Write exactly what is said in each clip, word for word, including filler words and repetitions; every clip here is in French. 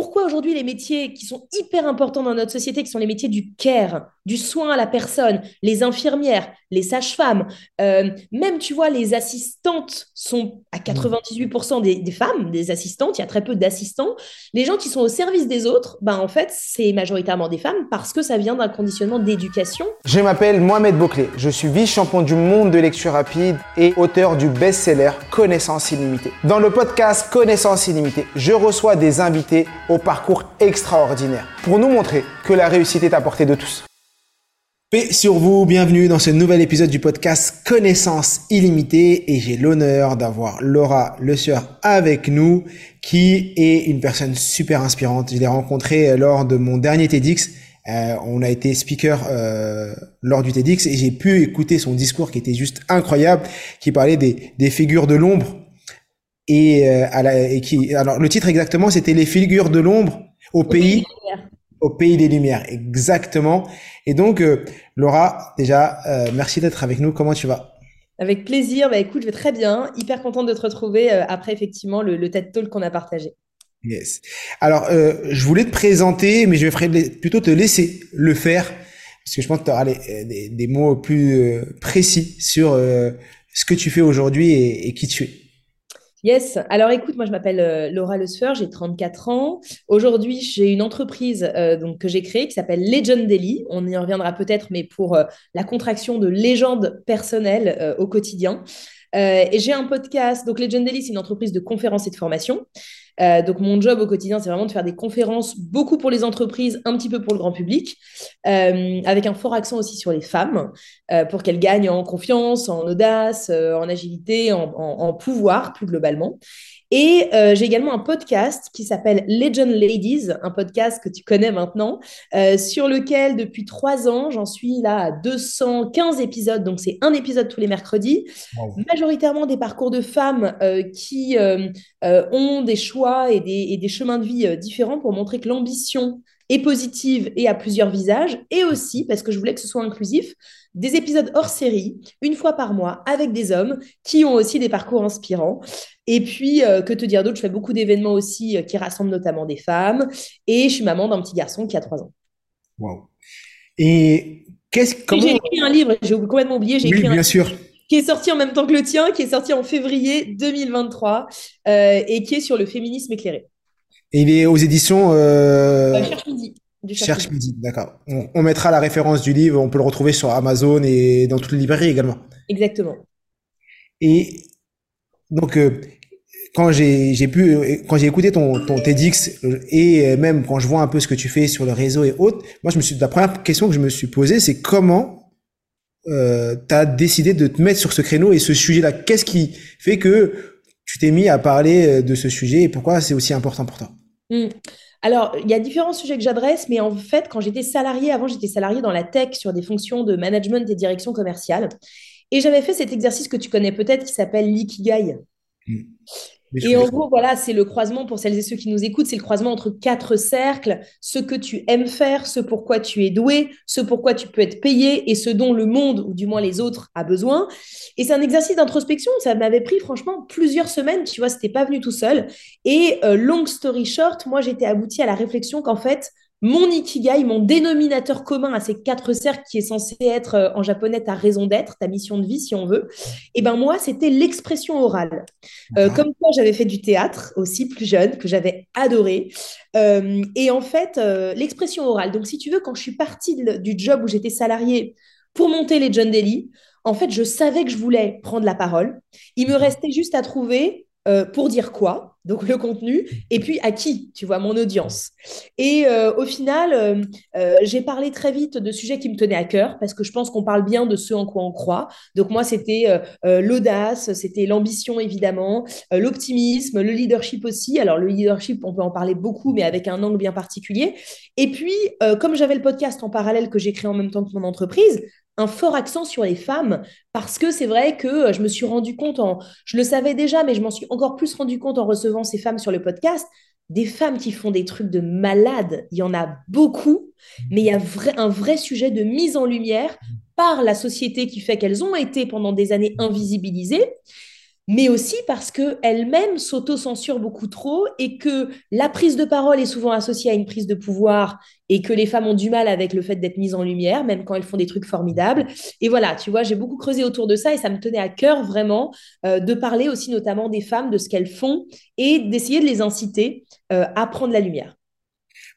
Pourquoi aujourd'hui les métiers qui sont hyper importants dans notre société, qui sont les métiers du care, du soin à la personne, les infirmières, les sages-femmes, euh, même tu vois les assistantes sont à quatre-vingt-dix-huit pour cent des, des femmes, des assistantes, il y a très peu d'assistants. Les gens qui sont au service des autres, ben en fait c'est majoritairement des femmes parce que ça vient d'un conditionnement d'éducation. Je m'appelle Mohamed Boclet, je suis vice-champion du monde de lecture rapide et auteur du best-seller Connaissance Illimitée. Dans le podcast Connaissance Illimitée, je reçois des invités au parcours extraordinaire pour nous montrer que la réussite est à portée de tous. Paix sur vous, bienvenue dans ce nouvel épisode du podcast Connaissance Illimitée et j'ai l'honneur d'avoir Laura Le Sueur avec nous qui est une personne super inspirante. Je l'ai rencontrée lors de mon dernier TEDx. Euh, on a été speaker euh, lors du TEDx et j'ai pu écouter son discours qui était juste incroyable, qui parlait des, des figures de l'ombre. Et, euh, à la, et qui, alors le titre exactement, c'était Les figures de l'ombre au pays, au pays des Lumières, exactement. Et donc, euh, Laura, déjà, euh, merci d'être avec nous. Comment tu vas ? Avec plaisir. Bah écoute, je vais très bien. Hyper contente de te retrouver euh, après effectivement le, le TED Talk qu'on a partagé. Yes. Alors, euh, je voulais te présenter, mais je vais plutôt te laisser le faire parce que je pense que tu auras des, des mots plus euh, précis sur euh, ce que tu fais aujourd'hui et, et qui tu es. Yes. Alors, écoute, moi, je m'appelle euh, Laura Le Sueur, j'ai trente-quatre ans. Aujourd'hui, j'ai une entreprise euh, donc, que j'ai créée qui s'appelle Legend Daily. On y reviendra peut-être, mais pour euh, la contraction de légende personnelle euh, au quotidien. Euh, et j'ai un podcast. Donc, Legend Daily, c'est une entreprise de conférences et de formation. Euh, donc, mon job au quotidien, c'est vraiment de faire des conférences, beaucoup pour les entreprises, un petit peu pour le grand public, euh, avec un fort accent aussi sur les femmes, euh, pour qu'elles gagnent en confiance, en audace, euh, en agilité, en, en, en pouvoir, plus globalement. Et euh, j'ai également un podcast qui s'appelle Legend Ladies, un podcast que tu connais maintenant, euh, sur lequel depuis trois ans, j'en suis là à deux cent quinze épisodes, donc c'est un épisode tous les mercredis, wow. Majoritairement des parcours de femmes euh, qui euh, euh, ont des choix et des, et des chemins de vie euh, différents pour montrer que l'ambition est positive et à plusieurs visages, et aussi, parce que je voulais que ce soit inclusif, des épisodes hors série, une fois par mois, avec des hommes qui ont aussi des parcours inspirants. Et puis, euh, que te dire d'autre, je fais beaucoup d'événements aussi euh, qui rassemblent notamment des femmes, et je suis maman d'un petit garçon qui a trois ans. Wow. Et qu'est-ce que... Comment... J'ai écrit un livre, j'ai complètement oublié, j'ai oui, écrit un bien livre. Sûr. Qui est sorti en même temps que le tien, qui est sorti en février deux mille vingt-trois, euh, et qui est sur le féminisme éclairé. Et il est aux éditions euh... euh, Cherche-Midi. Cherche-Midi, d'accord. On, on mettra la référence du livre, on peut le retrouver sur Amazon et dans toutes les librairies également. Exactement. Et donc, euh, quand j'ai, j'ai pu, quand j'ai écouté ton, ton TEDx et même quand je vois un peu ce que tu fais sur le réseau et autres, moi, je me suis, la première question que je me suis posée, c'est comment euh, tu as décidé de te mettre sur ce créneau et ce sujet-là ? Qu'est-ce qui fait que tu t'es mis à parler de ce sujet et pourquoi c'est aussi important pour toi ? Mmh. Alors, il y a différents sujets que j'adresse, mais en fait, quand j'étais salariée, avant, j'étais salariée dans la tech sur des fonctions de management et direction commerciale. Et j'avais fait cet exercice que tu connais peut-être qui s'appelle l'Ikigai. Mmh. Et en gros, voilà, c'est le croisement, pour celles et ceux qui nous écoutent, c'est le croisement entre quatre cercles, ce que tu aimes faire, ce pourquoi tu es doué, ce pourquoi tu peux être payé et ce dont le monde, ou du moins les autres, a besoin. Et c'est un exercice d'introspection, ça m'avait pris franchement plusieurs semaines, tu vois, c'était pas venu tout seul. Et euh, long story short, moi j'étais aboutie à la réflexion qu'en fait, mon ikigai, mon dénominateur commun à ces quatre cercles qui est censé être euh, en japonais ta raison d'être, ta mission de vie si on veut, et ben moi c'était l'expression orale. Euh, comme toi j'avais fait du théâtre aussi plus jeune que j'avais adoré euh, et en fait euh, l'expression orale. Donc si tu veux, quand je suis partie de, du job où j'étais salariée pour monter les Legend Daily, en fait je savais que je voulais prendre la parole. Il me restait juste à trouver Euh, pour dire quoi, donc le contenu, et puis à qui, tu vois, mon audience. Et euh, au final, euh, euh, j'ai parlé très vite de sujets qui me tenaient à cœur, parce que je pense qu'on parle bien de ce en quoi on croit. Donc moi, c'était euh, euh, l'audace, c'était l'ambition, évidemment, euh, l'optimisme, le leadership aussi. Alors le leadership, on peut en parler beaucoup, mais avec un angle bien particulier. Et puis, euh, comme j'avais le podcast en parallèle que j'ai créé en même temps que mon entreprise, un fort accent sur les femmes, parce que c'est vrai que je me suis rendu compte, en, je le savais déjà, mais je m'en suis encore plus rendu compte en recevant ces femmes sur le podcast, des femmes qui font des trucs de malades, il y en a beaucoup, mais il y a vrai, un vrai sujet de mise en lumière par la société qui fait qu'elles ont été pendant des années invisibilisées, mais aussi parce qu'elle-même s'auto-censure beaucoup trop et que la prise de parole est souvent associée à une prise de pouvoir et que les femmes ont du mal avec le fait d'être mises en lumière, même quand elles font des trucs formidables. Et voilà, tu vois, j'ai beaucoup creusé autour de ça et ça me tenait à cœur vraiment euh, de parler aussi notamment des femmes, de ce qu'elles font et d'essayer de les inciter euh, à prendre la lumière.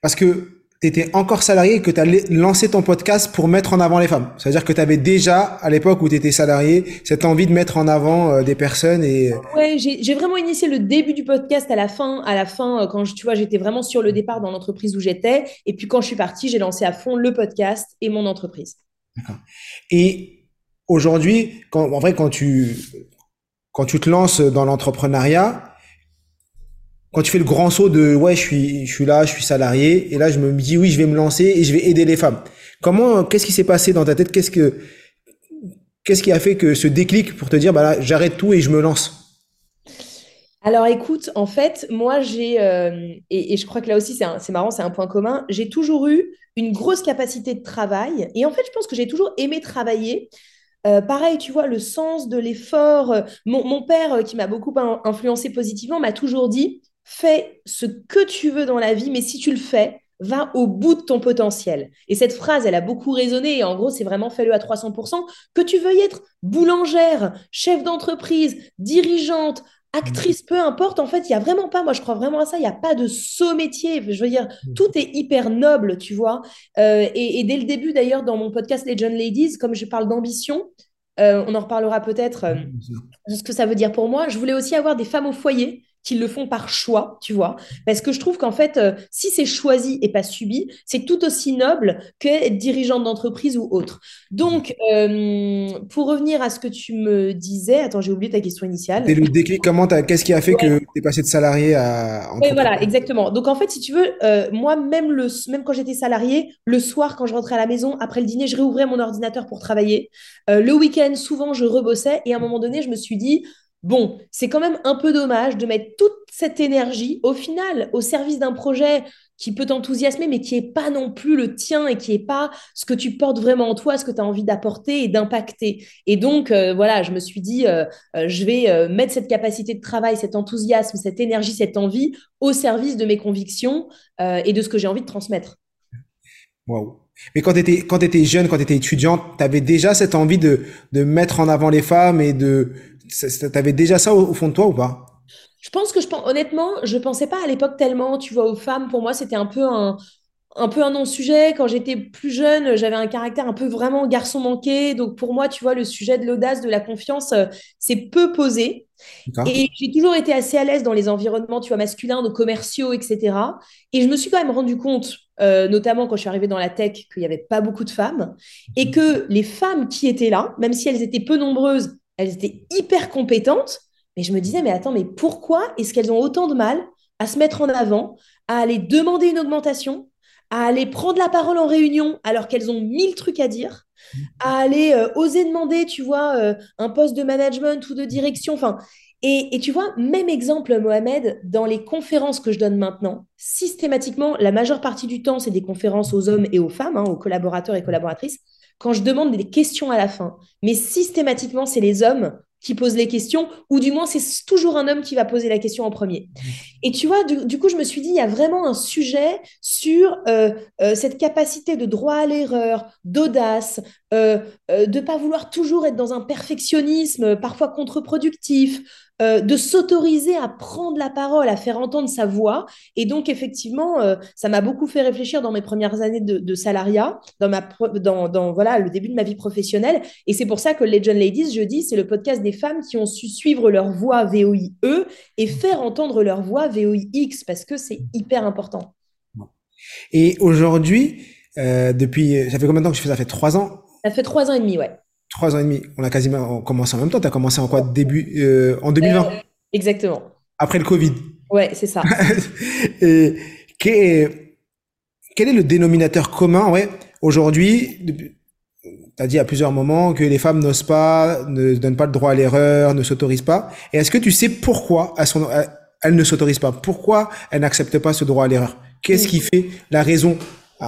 Parce que tu étais encore salarié et que tu as lancé ton podcast pour mettre en avant les femmes. C'est-à-dire que tu avais déjà, à l'époque où tu étais salarié, cette envie de mettre en avant euh, des personnes. Et... Oui, j'ai, j'ai vraiment initié le début du podcast à la fin. À la fin, quand je, tu vois, j'étais vraiment sur le départ dans l'entreprise où j'étais. Et puis, quand je suis partie, j'ai lancé à fond le podcast et mon entreprise. D'accord. Et aujourd'hui, quand, en vrai, quand tu, quand tu te lances dans l'entrepreneuriat, quand tu fais le grand saut de « ouais, je suis, je suis là, je suis salarié » et là, je me dis « oui, je vais me lancer et je vais aider les femmes ». Comment, qu'est-ce qui s'est passé dans ta tête ? Qu'est-ce que, qu'est-ce qui a fait que ce déclic pour te dire bah « là, j'arrête tout et je me lance » ? Alors écoute, en fait, moi j'ai, euh, et, et je crois que là aussi c'est, un, c'est marrant, c'est un point commun, j'ai toujours eu une grosse capacité de travail et en fait, je pense que j'ai toujours aimé travailler. Euh, pareil, tu vois, le sens de l'effort. Mon, mon père, qui m'a beaucoup influencé positivement, m'a toujours dit: fais ce que tu veux dans la vie, mais si tu le fais, va au bout de ton potentiel. Et cette phrase, elle a beaucoup résonné. Et en gros, c'est vraiment fais-le à trois cents pour cent. Que tu veuilles être boulangère, chef d'entreprise, dirigeante, actrice, peu importe. En fait, il n'y a vraiment pas, moi, je crois vraiment à ça, il n'y a pas de saut métier. Je veux dire, tout est hyper noble, tu vois. Euh, et, et dès le début, d'ailleurs, dans mon podcast Legend Ladies, comme je parle d'ambition, euh, on en reparlera peut-être euh, de ce que ça veut dire pour moi. Je voulais aussi avoir des femmes au foyer qui le font par choix, tu vois. Parce que je trouve qu'en fait, euh, si c'est choisi et pas subi, c'est tout aussi noble qu'être dirigeante d'entreprise ou autre. Donc, euh, pour revenir à ce que tu me disais, attends, j'ai oublié ta question initiale. Et le déclic, comment t'as, qu'est-ce qui a fait ouais. que tu es passé de salarié à… Oui, voilà, exactement. Donc, en fait, si tu veux, euh, moi, même, le, même quand j'étais salariée, le soir, quand je rentrais à la maison, après le dîner, je réouvrais mon ordinateur pour travailler. Euh, le week-end, souvent, je rebossais. Et à un moment donné, je me suis dit… bon, c'est quand même un peu dommage de mettre toute cette énergie, au final, au service d'un projet qui peut t'enthousiasmer, mais qui n'est pas non plus le tien et qui n'est pas ce que tu portes vraiment en toi, ce que tu as envie d'apporter et d'impacter. Et donc, euh, voilà, je me suis dit, euh, euh, je vais euh, mettre cette capacité de travail, cet enthousiasme, cette énergie, cette envie au service de mes convictions euh, et de ce que j'ai envie de transmettre. Waouh. Mais quand tu étais quand tu étais jeune, quand tu étais étudiante, tu avais déjà cette envie de, de mettre en avant les femmes et de… Tu avais déjà ça au, au fond de toi ou pas ? Je pense que, je, honnêtement, je ne pensais pas à l'époque tellement, tu vois, aux femmes. Pour moi, c'était un peu un, un, peu un non-sujet. Quand j'étais plus jeune, j'avais un caractère un peu vraiment garçon manqué. Donc, pour moi, tu vois, le sujet de l'audace, de la confiance, euh, c'est peu posé. D'accord. Et j'ai toujours été assez à l'aise dans les environnements, tu vois, masculins, de commerciaux, et cetera. Et je me suis quand même rendu compte, euh, notamment quand je suis arrivée dans la tech, qu'il n'y avait pas beaucoup de femmes et que les femmes qui étaient là, même si elles étaient peu nombreuses, elles étaient hyper compétentes, mais je me disais, mais attends, mais pourquoi est-ce qu'elles ont autant de mal à se mettre en avant, à aller demander une augmentation, à aller prendre la parole en réunion alors qu'elles ont mille trucs à dire, à aller euh, oser demander, tu vois, euh, un poste de management ou de direction. Enfin, et, et tu vois, même exemple, Mohamed, dans les conférences que je donne maintenant, systématiquement, la majeure partie du temps, c'est des conférences aux hommes et aux femmes, hein, aux collaborateurs et collaboratrices. Quand je demande des questions à la fin, mais systématiquement, c'est les hommes qui posent les questions, ou du moins, c'est toujours un homme qui va poser la question en premier. Et tu vois, du, du coup, je me suis dit, il y a vraiment un sujet sur euh, euh, cette capacité de droit à l'erreur, d'audace, euh, euh, de ne pas vouloir toujours être dans un perfectionnisme, parfois contre-productif, euh, de s'autoriser à prendre la parole, à faire entendre sa voix. Et donc, effectivement, euh, ça m'a beaucoup fait réfléchir dans mes premières années de, de salariat, dans, ma pro- dans, dans voilà, le début de ma vie professionnelle. Et c'est pour ça que Legend Ladies, je dis, c'est le podcast des femmes qui ont su suivre leur voix V O I E et faire entendre leur voix V O I X parce que c'est hyper important. Et aujourd'hui, euh, depuis, ça fait combien de temps que je fais ça ? Ça fait trois ans ? Ça fait trois ans et demi, ouais. Trois ans et demi. On a quasiment commencé en même temps. Tu as commencé en quoi ? Début, euh, en deux mille vingt ? Euh, exactement. Après le Covid ? Ouais, c'est ça. Et quel, quel est le dénominateur commun, ouais, aujourd'hui depuis, tu as dit à plusieurs moments que les femmes n'osent pas, ne donnent pas le droit à l'erreur, ne s'autorisent pas. Et est-ce que tu sais pourquoi elles, sont, elles ne s'autorisent pas ? Pourquoi elles n'acceptent pas ce droit à l'erreur ? Qu'est-ce qui fait la raison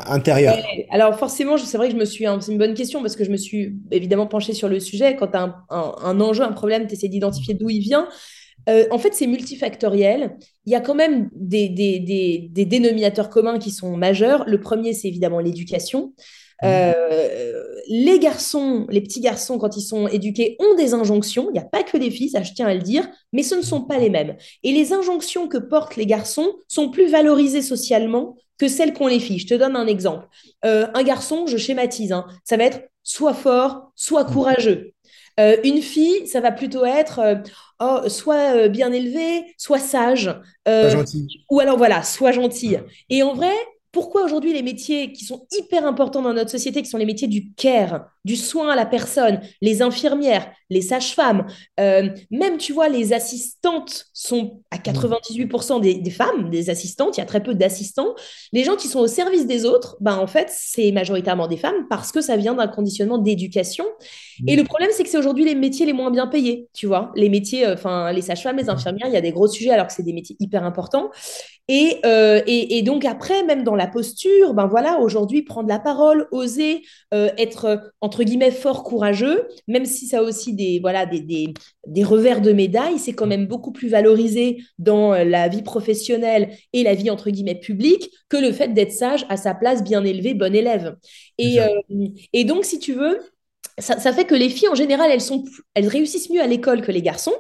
intérieure. Alors forcément, c'est vrai que je me suis, hein, c'est une bonne question parce que je me suis évidemment penchée sur le sujet. Quand tu as un, un, un enjeu, un problème, tu essaies d'identifier d'où il vient. Euh, en fait, c'est multifactoriel. Il y a quand même des, des, des, des dénominateurs communs qui sont majeurs. Le premier, c'est évidemment l'éducation. Euh, les garçons, les petits garçons, quand ils sont éduqués, ont des injonctions. Il n'y a pas que les filles, ça je tiens à le dire, mais ce ne sont pas les mêmes. Et les injonctions que portent les garçons sont plus valorisées socialement que celles qu'ont les filles. Je te donne un exemple. Euh, un garçon, je schématise, hein, ça va être soit fort, soit courageux. Euh, une fille, ça va plutôt être euh, oh, soit euh, bien élevée, soit sage, euh, soit gentille. Ou alors voilà, soit gentille. Et en vrai, pourquoi aujourd'hui les métiers qui sont hyper importants dans notre société, qui sont les métiers du care, du soin à la personne, les infirmières, les sages-femmes, euh, même tu vois les assistantes sont à quatre-vingt-dix-huit pour cent des, des femmes, des assistantes, il y a très peu d'assistants. Les gens qui sont au service des autres, ben en fait c'est majoritairement des femmes parce que ça vient d'un conditionnement d'éducation. Et le problème c'est que c'est aujourd'hui les métiers les moins bien payés, tu vois, les métiers, enfin euh, les sages-femmes, les infirmières, il y a des gros sujets alors que c'est des métiers hyper importants. Et, euh, et, et donc après, même dans la posture, ben voilà, aujourd'hui, prendre la parole, oser euh, être, entre guillemets, fort courageux, même si ça a aussi des, voilà, des, des, des revers de médaille, c'est quand même beaucoup plus valorisé dans la vie professionnelle et la vie, entre guillemets, publique que le fait d'être sage, à sa place, bien élevé, bon élève. Et, euh, et donc, si tu veux… Ça, ça fait que les filles, en général, elles, sont, elles réussissent mieux à l'école que les garçons.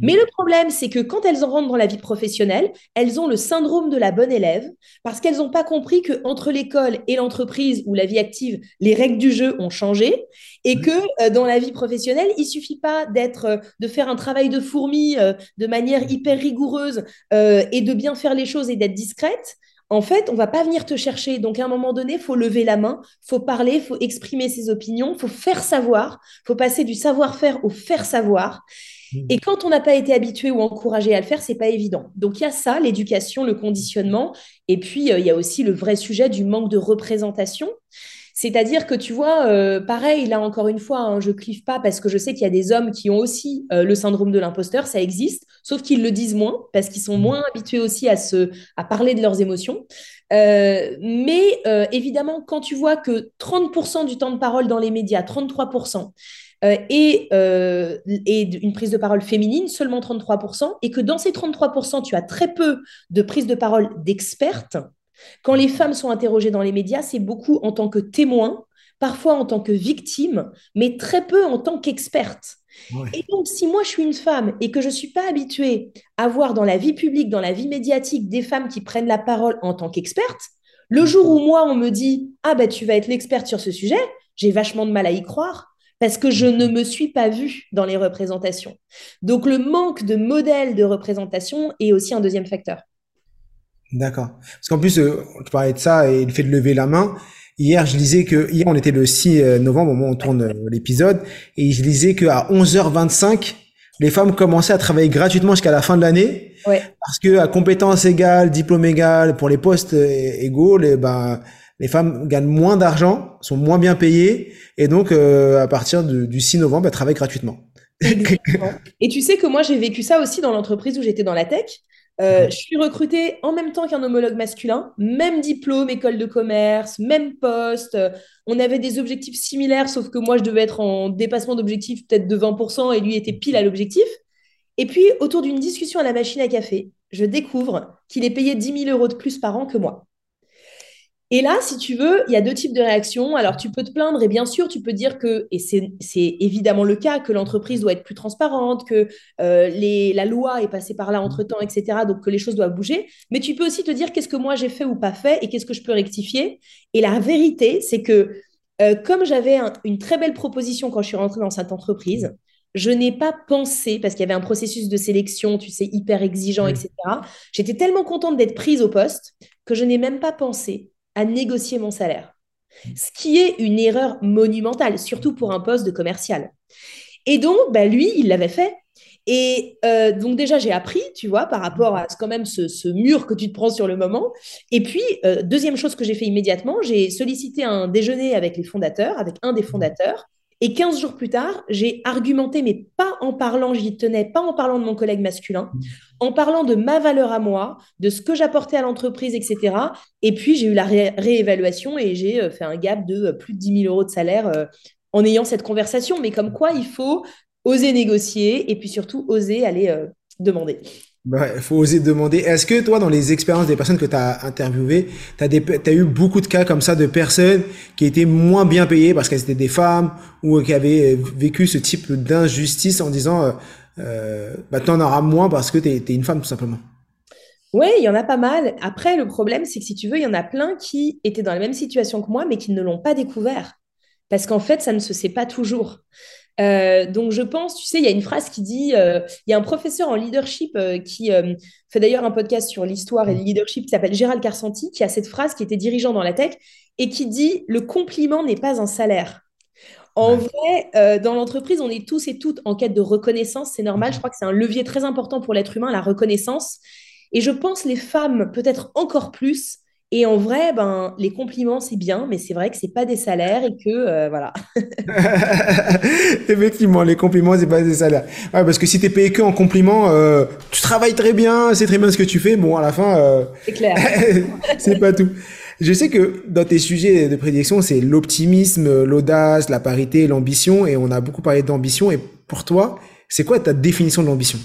Mais le problème, c'est que quand elles en rentrent dans la vie professionnelle, elles ont le syndrome de la bonne élève parce qu'elles n'ont pas compris qu'entre l'école et l'entreprise ou la vie active, les règles du jeu ont changé et que euh, dans la vie professionnelle, il ne suffit pas d'être, euh, de faire un travail de fourmi euh, de manière hyper rigoureuse euh, et de bien faire les choses et d'être discrète. En fait, on ne va pas venir te chercher. Donc, à un moment donné, il faut lever la main, il faut parler, il faut exprimer ses opinions, il faut faire savoir, il faut passer du savoir-faire au faire savoir. Et quand on n'a pas été habitué ou encouragé à le faire, ce n'est pas évident. Donc, il y a ça, l'éducation, le conditionnement. Et puis, il euh, y a aussi le vrai sujet du manque de représentation. C'est-à-dire que tu vois, euh, pareil, là encore une fois, hein, je clive pas parce que je sais qu'il y a des hommes qui ont aussi euh, le syndrome de l'imposteur, ça existe, sauf qu'ils le disent moins parce qu'ils sont moins habitués aussi à se, à parler de leurs émotions. Euh, mais euh, évidemment, quand tu vois que trente pour cent du temps de parole dans les médias, trente-trois pour cent, euh, est, euh, est une prise de parole féminine, seulement trente-trois pour cent, et que dans ces trente-trois pour cent, tu as très peu de prise de parole d'expertes. Quand les femmes sont interrogées dans les médias, c'est beaucoup en tant que témoin, parfois en tant que victime, mais très peu en tant qu'experte. Ouais. Et donc, si moi, je suis une femme et que je ne suis pas habituée à voir dans la vie publique, dans la vie médiatique, des femmes qui prennent la parole en tant qu'expertes, le jour où moi, on me dit « Ah, ben, tu vas être l'experte sur ce sujet », j'ai vachement de mal à y croire. Parce que je ne me suis pas vue dans les représentations. Donc, le manque de modèles de représentation est aussi un deuxième facteur. D'accord. Parce qu'en plus, euh, tu parlais de ça et le fait de lever la main. Hier, je lisais que, hier, on était le six novembre, au moment où on tourne euh, l'épisode, et je lisais qu'à onze heures vingt-cinq, les femmes commençaient à travailler gratuitement jusqu'à la fin de l'année. Ouais. Parce que, à compétences égales, diplômes égales, pour les postes égaux, les, bah, les femmes gagnent moins d'argent, sont moins bien payées, et donc, euh, à partir de, du six novembre, elles travaillent gratuitement. Exactement. Et tu sais que moi, j'ai vécu ça aussi dans l'entreprise où j'étais dans la tech. Euh, je suis recrutée en même temps qu'un homologue masculin, même diplôme, école de commerce, même poste. On avait des objectifs similaires, sauf que moi, je devais être en dépassement d'objectifs peut-être de vingt pour cent et lui était pile à l'objectif. Et puis, autour d'une discussion à la machine à café, je découvre qu'il est payé dix mille euros de plus par an que moi. Et là, si tu veux, il y a deux types de réactions. Alors, tu peux te plaindre et bien sûr, tu peux dire que, et c'est, c'est évidemment le cas, que l'entreprise doit être plus transparente, que euh, les, la loi est passée par là entre-temps, et cetera. Donc, que les choses doivent bouger. Mais tu peux aussi te dire qu'est-ce que moi, j'ai fait ou pas fait et qu'est-ce que je peux rectifier. Et la vérité, c'est que euh, comme j'avais un, une très belle proposition quand je suis rentrée dans cette entreprise, je n'ai pas pensé, parce qu'il y avait un processus de sélection, tu sais, hyper exigeant, et cetera. J'étais tellement contente d'être prise au poste que je n'ai même pas pensé à négocier mon salaire, ce qui est une erreur monumentale, surtout pour un poste de commercial. Et donc, bah lui, il l'avait fait. Et euh, donc déjà, j'ai appris, tu vois, par rapport à quand même ce, ce mur que tu te prends sur le moment. Et puis, euh, deuxième chose que j'ai fait immédiatement, j'ai sollicité un déjeuner avec les fondateurs, avec un des fondateurs, Et quinze jours plus tard, j'ai argumenté, mais pas en parlant, j'y tenais, pas en parlant de mon collègue masculin, en parlant de ma valeur à moi, de ce que j'apportais à l'entreprise, et cetera. Et puis, j'ai eu la ré- réévaluation et j'ai fait un gap de plus de dix mille euros de salaire en ayant cette conversation. Mais comme quoi, il faut oser négocier et puis surtout oser aller euh, demander. Il ouais, faut oser demander. Est-ce que toi, dans les expériences des personnes que tu as interviewées, tu as eu beaucoup de cas comme ça de personnes qui étaient moins bien payées parce qu'elles étaient des femmes ou qui avaient vécu ce type d'injustice en disant euh, euh, bah, tu en auras moins parce que tu es une femme, tout simplement? Oui, il y en a pas mal. Après, le problème, c'est que si tu veux, il y en a plein qui étaient dans la même situation que moi, mais qui ne l'ont pas découvert. Parce qu'en fait, ça ne se sait pas toujours. Euh, donc je pense, tu sais, il y a une phrase qui dit, euh, il y a un professeur en leadership euh, qui euh, fait d'ailleurs un podcast sur l'histoire et le leadership qui s'appelle Gérald Carsanti, qui a cette phrase, qui était dirigeant dans la tech et qui dit « le compliment n'est pas un salaire ». En vrai, euh, dans l'entreprise, on est tous et toutes en quête de reconnaissance, c'est normal, je crois que c'est un levier très important pour l'être humain, la reconnaissance. Et je pense les femmes peut-être encore plus. Et en vrai, ben, les compliments, c'est bien, mais c'est vrai que ce n'est pas des salaires et que, euh, voilà. Effectivement, les compliments, ce n'est pas des salaires. Ouais, parce que si tu es payé que en compliments, euh, tu travailles très bien, c'est très bien ce que tu fais. Bon, à la fin, euh... c'est clair. C'est pas tout. Je sais que dans tes sujets de prédilection, c'est l'optimisme, l'audace, la parité, l'ambition. Et on a beaucoup parlé d'ambition. Et pour toi, c'est quoi ta définition de l'ambition?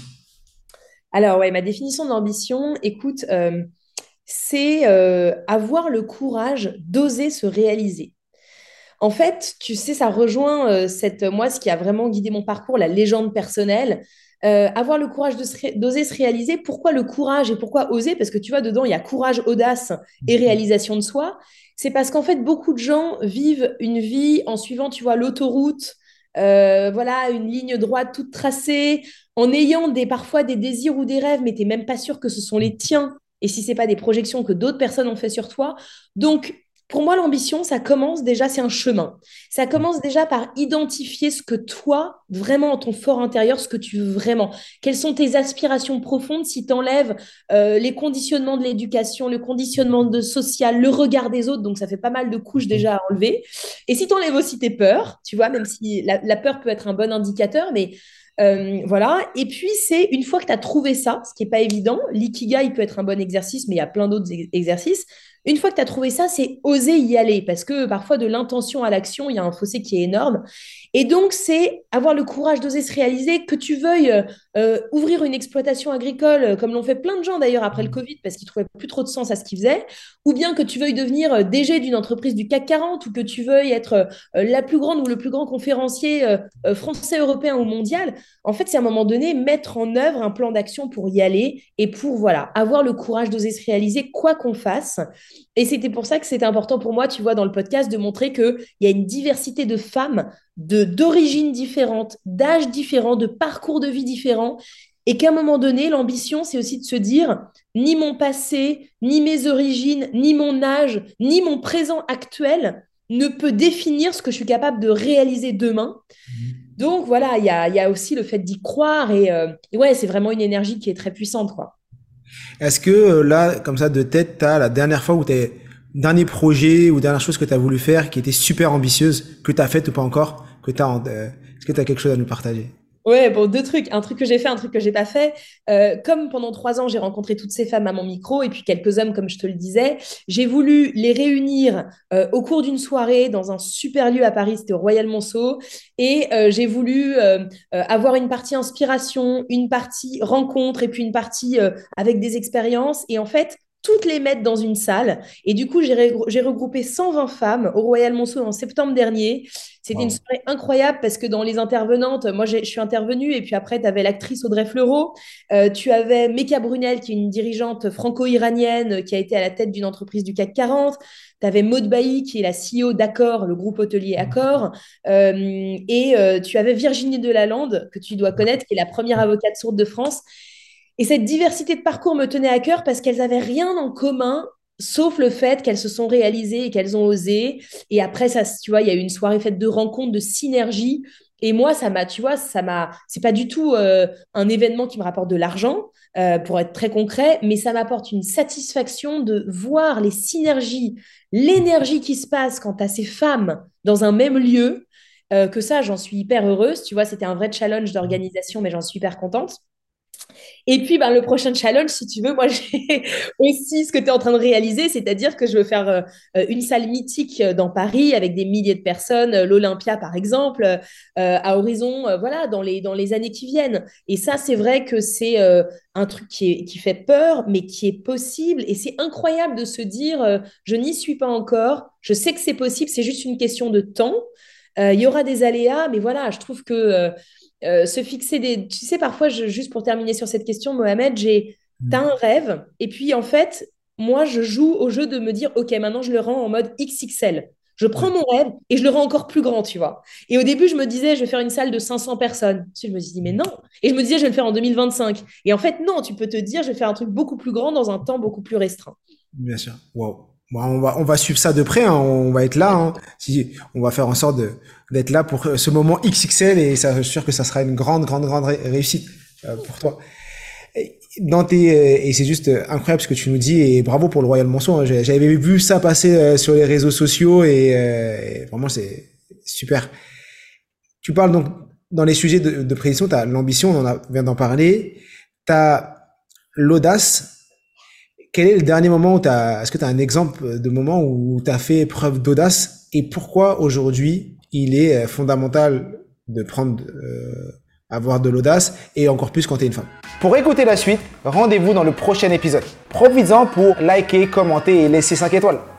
Alors, ouais, ma définition de l'ambition, écoute... Euh... c'est euh, avoir le courage d'oser se réaliser. En fait, tu sais, ça rejoint euh, cette, moi, ce qui a vraiment guidé mon parcours, la légende personnelle. Euh, avoir le courage de se ré- d'oser se réaliser. Pourquoi le courage et pourquoi oser? Parce que tu vois, dedans, il y a courage, audace et réalisation de soi. C'est parce qu'en fait, beaucoup de gens vivent une vie en suivant, tu vois, l'autoroute, euh, voilà, une ligne droite toute tracée, en ayant des, parfois des désirs ou des rêves, mais tu n'es même pas sûr que ce sont les tiens. Et si ce n'est pas des projections que d'autres personnes ont fait sur toi. Donc, pour moi, l'ambition, ça commence déjà, c'est un chemin. Ça commence déjà par identifier ce que toi, vraiment, en ton fort intérieur, ce que tu veux vraiment. Quelles sont tes aspirations profondes si tu enlèves euh, les conditionnements de l'éducation, le conditionnement de social, le regard des autres. Donc, ça fait pas mal de couches déjà à enlever. Et si tu enlèves aussi tes peurs, tu vois, même si la, la peur peut être un bon indicateur, mais... Euh, voilà. Et puis, c'est une fois que tu as trouvé ça, ce qui n'est pas évident, l'Ikigai peut être un bon exercice, mais il y a plein d'autres ex- exercices. Une fois que tu as trouvé ça, c'est oser y aller parce que parfois, de l'intention à l'action, il y a un fossé qui est énorme. Et donc, c'est avoir le courage d'oser se réaliser, que tu veuilles euh, ouvrir une exploitation agricole, comme l'ont fait plein de gens d'ailleurs après le Covid parce qu'ils ne trouvaient plus trop de sens à ce qu'ils faisaient, ou bien que tu veuilles devenir D G d'une entreprise du C A C quarante ou que tu veuilles être euh, la plus grande ou le plus grand conférencier euh, français, européen ou mondial. En fait, c'est à un moment donné mettre en œuvre un plan d'action pour y aller et pour voilà, avoir le courage d'oser se réaliser quoi qu'on fasse. Et c'était pour ça que c'était important pour moi, tu vois, dans le podcast, de montrer qu'il y a une diversité de femmes, de, d'origines différentes, d'âges différents, de parcours de vie différents. Et qu'à un moment donné, l'ambition, c'est aussi de se dire ni mon passé, ni mes origines, ni mon âge, ni mon présent actuel ne peut définir ce que je suis capable de réaliser demain. Donc voilà, il y a, y a aussi le fait d'y croire. Et, euh, et ouais, c'est vraiment une énergie qui est très puissante, quoi. Est-ce que là, comme ça, de tête, tu as la dernière fois où tu es, dernier projet ou dernière chose que tu as voulu faire qui était super ambitieuse, que tu as faite ou pas encore, que t'as, euh, est-ce que tu as quelque chose à nous partager? Ouais, bon, deux trucs. Un truc que j'ai fait, un truc que j'ai pas fait. Euh, comme pendant trois ans, j'ai rencontré toutes ces femmes à mon micro et puis quelques hommes, comme je te le disais, j'ai voulu les réunir euh, au cours d'une soirée dans un super lieu à Paris, c'était au Royal Monceau. Et euh, j'ai voulu euh, euh, avoir une partie inspiration, une partie rencontre et puis une partie euh, avec des expériences. Et en fait, toutes les mettre dans une salle. Et du coup, j'ai, re- j'ai regroupé cent vingt femmes au Royal Monceau en septembre dernier. C'était wow. Une soirée incroyable parce que dans les intervenantes, moi, je suis intervenue et puis après, tu avais l'actrice Audrey Fleurot, euh, tu avais Meka Brunel, qui est une dirigeante franco-iranienne qui a été à la tête d'une entreprise du C A C quarante. Tu avais Maud Bailly, qui est la C E O d'Accor, le groupe hôtelier Accor. Euh, et euh, tu avais Virginie Delalande, que tu dois connaître, qui est la première avocate sourde de France. Et cette diversité de parcours me tenait à cœur parce qu'elles n'avaient rien en commun, sauf le fait qu'elles se sont réalisées et qu'elles ont osé. Et après, ça, tu vois, il y a eu une soirée faite de rencontres, de synergies. Et moi, ça m'a, tu vois, ça m'a, c'est pas du tout euh, un événement qui me rapporte de l'argent, euh, pour être très concret, mais ça m'apporte une satisfaction de voir les synergies, l'énergie qui se passe quand tu as ces femmes dans un même lieu. euh, que ça, j'en suis hyper heureuse. Tu vois, c'était un vrai challenge d'organisation, mais j'en suis hyper contente. Et puis, ben, le prochain challenge, si tu veux, moi, j'ai aussi ce que tu es en train de réaliser, c'est-à-dire que je veux faire euh, une salle mythique dans Paris avec des milliers de personnes, l'Olympia, par exemple, euh, à horizon, euh, voilà, dans les, dans les années qui viennent. Et ça, c'est vrai que c'est euh, un truc qui, est, qui fait peur, mais qui est possible. Et c'est incroyable de se dire, euh, je n'y suis pas encore, je sais que c'est possible, c'est juste une question de temps. Euh, il y aura des aléas, mais voilà, je trouve que... Euh, Euh, se fixer des... Tu sais, parfois, je, juste pour terminer sur cette question, Mohamed, j'ai... t'as un rêve. Et puis, en fait, moi, je joue au jeu de me dire, OK, maintenant, je le rends en mode X X L. Je prends mon rêve et je le rends encore plus grand, tu vois. Et au début, je me disais, je vais faire une salle de cinq cents personnes. Puis, je me suis dit, mais non. Et je me disais, je vais le faire en deux mille vingt-cinq. Et en fait, non, tu peux te dire, je vais faire un truc beaucoup plus grand dans un temps beaucoup plus restreint. Bien sûr. Waouh. On va, on va suivre ça de près, hein. On va être là, hein. Si, on va faire en sorte de, d'être là pour ce moment X X L et ça, je suis sûr que ça sera une grande, grande, grande réussite euh, pour toi. Dans tes, et c'est juste incroyable ce que tu nous dis et bravo pour le Royal Monceau, hein. J'avais vu ça passer euh, sur les réseaux sociaux et, euh, et vraiment c'est super. Tu parles donc dans les sujets de, de prédiction, tu as l'ambition, on en a, vient d'en parler, tu as l'audace. Quel est le dernier moment où tu as... Est-ce que tu as un exemple de moment où tu as fait preuve d'audace et pourquoi aujourd'hui il est fondamental de prendre, euh, avoir de l'audace et encore plus quand tu es une femme? Pour écouter la suite, rendez-vous dans le prochain épisode. Profites-en pour liker, commenter et laisser cinq étoiles.